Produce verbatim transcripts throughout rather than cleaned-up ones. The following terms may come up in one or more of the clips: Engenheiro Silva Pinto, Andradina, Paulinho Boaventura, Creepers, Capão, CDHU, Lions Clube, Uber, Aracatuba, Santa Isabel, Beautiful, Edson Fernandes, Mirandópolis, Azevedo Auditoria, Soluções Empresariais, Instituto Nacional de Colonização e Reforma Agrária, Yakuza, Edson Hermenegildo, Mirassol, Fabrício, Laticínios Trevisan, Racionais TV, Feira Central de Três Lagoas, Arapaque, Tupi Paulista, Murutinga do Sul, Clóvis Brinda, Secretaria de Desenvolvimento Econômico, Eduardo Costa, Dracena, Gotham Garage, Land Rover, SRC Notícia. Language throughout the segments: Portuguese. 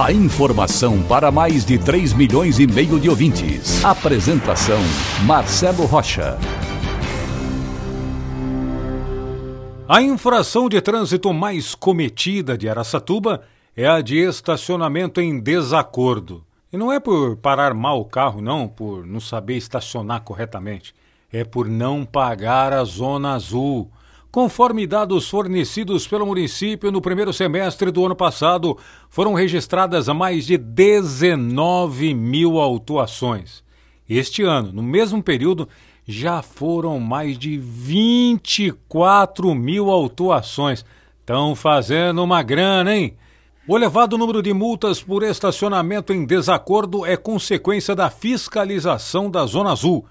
A informação para mais de três milhões e meio de ouvintes. Apresentação, Marcelo Rocha. A infração de trânsito mais cometida de Aracatuba é a de estacionamento em desacordo. E não é por parar mal o carro, não, por não saber estacionar corretamente. É por não pagar a Zona Azul, conforme dados fornecidos pelo município no primeiro semestre do ano passado, foram registradas mais de dezenove mil autuações. Este ano, no mesmo período, já foram mais de vinte e quatro mil autuações. Estão fazendo uma grana, hein? O elevado número de multas por estacionamento em desacordo é consequência da fiscalização da Zona Azul.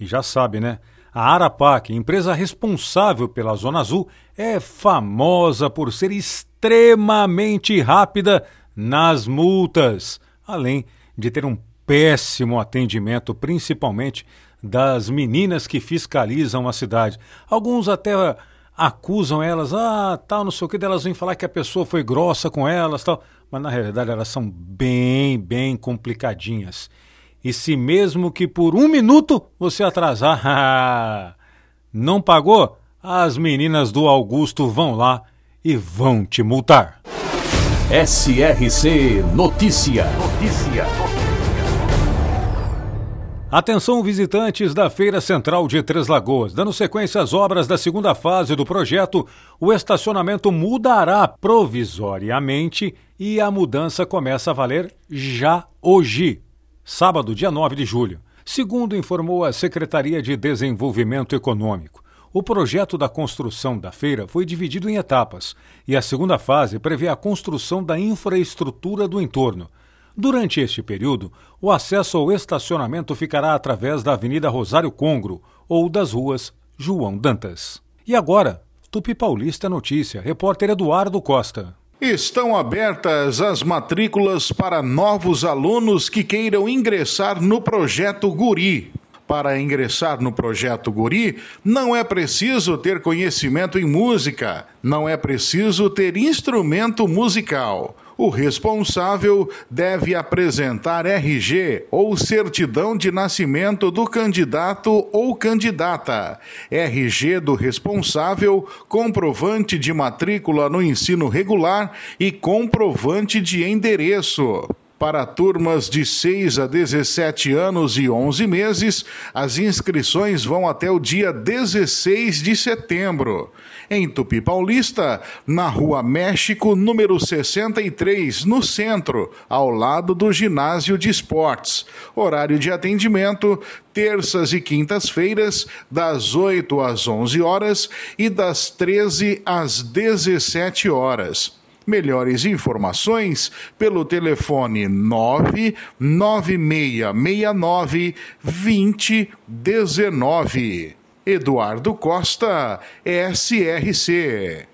E já sabe, né? A Arapaque, empresa responsável pela Zona Azul, é famosa por ser extremamente rápida nas multas, além de ter um péssimo atendimento, principalmente das meninas que fiscalizam a cidade. Alguns até acusam elas, ah, tal, não sei o que, elas vêm falar que a pessoa foi grossa com elas, tal, mas na realidade elas são bem, bem complicadinhas. E se mesmo que por um minuto você atrasar, não pagou, as meninas do Augusto vão lá e vão te multar. S R C Notícia. Notícia. Atenção, visitantes da Feira Central de Três Lagoas. Dando sequência às obras da segunda fase do projeto, o estacionamento mudará provisoriamente e a mudança começa a valer já hoje. Sábado, dia nove de julho, segundo informou a Secretaria de Desenvolvimento Econômico. O projeto da construção da feira foi dividido em etapas e a segunda fase prevê a construção da infraestrutura do entorno. Durante este período, o acesso ao estacionamento ficará através da Avenida Rosário Congro ou das ruas João Dantas. E agora, Tupi Paulista Notícia, repórter Eduardo Costa. Estão abertas as matrículas para novos alunos que queiram ingressar no projeto Guri. Para ingressar no projeto Guri, não é preciso ter conhecimento em música, não é preciso ter instrumento musical. O responsável deve apresentar R G ou certidão de nascimento do candidato ou candidata, R G do responsável, comprovante de matrícula no ensino regular e comprovante de endereço. Para turmas de seis a dezessete anos e onze meses, as inscrições vão até o dia dezesseis de setembro. Em Tupi Paulista, na Rua México, número sessenta e três, no centro, ao lado do Ginásio de Esportes. Horário de atendimento, terças e quintas-feiras, das oito às onze horas e das treze às dezessete horas. Melhores informações pelo telefone nove nove seis seis nove, dois zero um nove. Eduardo Costa, S R C.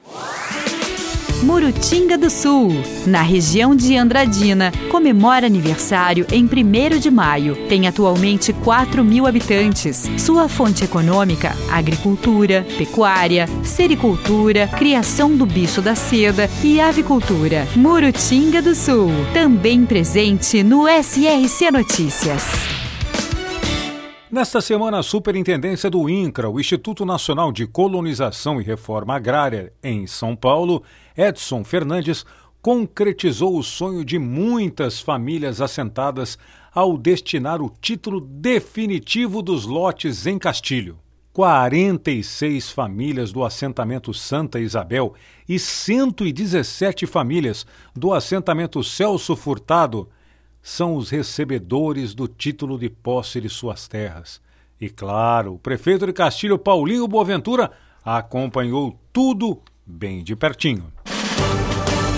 Murutinga do Sul, na região de Andradina, comemora aniversário em primeiro de maio. Tem atualmente quatro mil habitantes. Sua fonte econômica, agricultura, pecuária, sericultura, criação do bicho da seda e avicultura. Murutinga do Sul, também presente no S R C Notícias. Nesta semana, a Superintendência do INCRA, o Instituto Nacional de Colonização e Reforma Agrária, em São Paulo, Edson Fernandes, concretizou o sonho de muitas famílias assentadas ao destinar o título definitivo dos lotes em Castilho. quarenta e seis famílias do assentamento Santa Isabel e cento e dezessete famílias do assentamento Celso Furtado são os recebedores do título de posse de suas terras. E claro, o prefeito de Castilho, Paulinho Boaventura, acompanhou tudo bem de pertinho.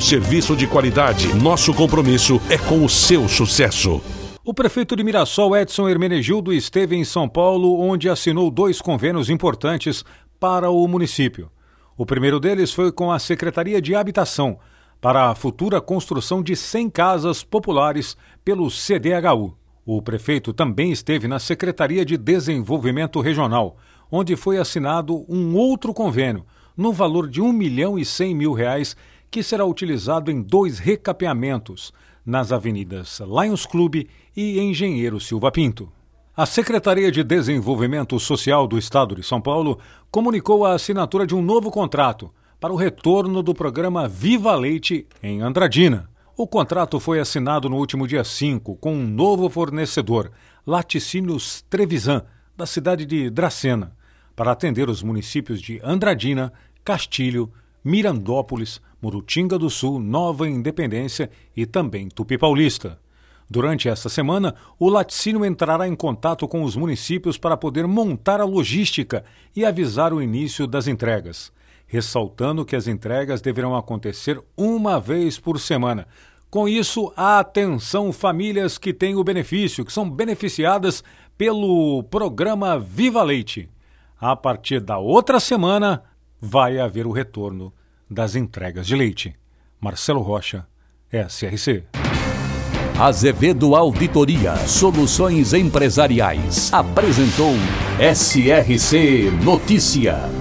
serviço de qualidade. Nosso compromisso é com o seu sucesso. O prefeito de Mirassol, Edson Hermenegildo, esteve em São Paulo, onde assinou dois convênios importantes para o município. O primeiro deles foi com a Secretaria de Habitação, para a futura construção de cem casas populares pelo C D H U. O prefeito também esteve na Secretaria de Desenvolvimento Regional, onde foi assinado um outro convênio, no valor de um milhão e cem mil reais, que será utilizado em dois recapeamentos, nas avenidas Lions Clube e Engenheiro Silva Pinto. A Secretaria de Desenvolvimento Social do Estado de São Paulo comunicou a assinatura de um novo contrato para o retorno do programa Viva Leite em Andradina. O contrato foi assinado no último dia cinco com um novo fornecedor, Laticínios Trevisan, da cidade de Dracena, para atender os municípios de Andradina, Castilho, Mirandópolis, Murutinga do Sul, Nova Independência e também Tupi Paulista. Durante esta semana, o laticínio entrará em contato com os municípios para poder montar a logística e avisar o início das entregas, ressaltando que as entregas deverão acontecer uma vez por semana. Com isso, atenção famílias que têm o benefício, que são beneficiadas pelo programa Viva Leite. A partir da outra semana, vai haver o retorno das entregas de leite. Marcelo Rocha, S R C. Azevedo Auditoria Soluções Empresariais apresentou S R C Notícia.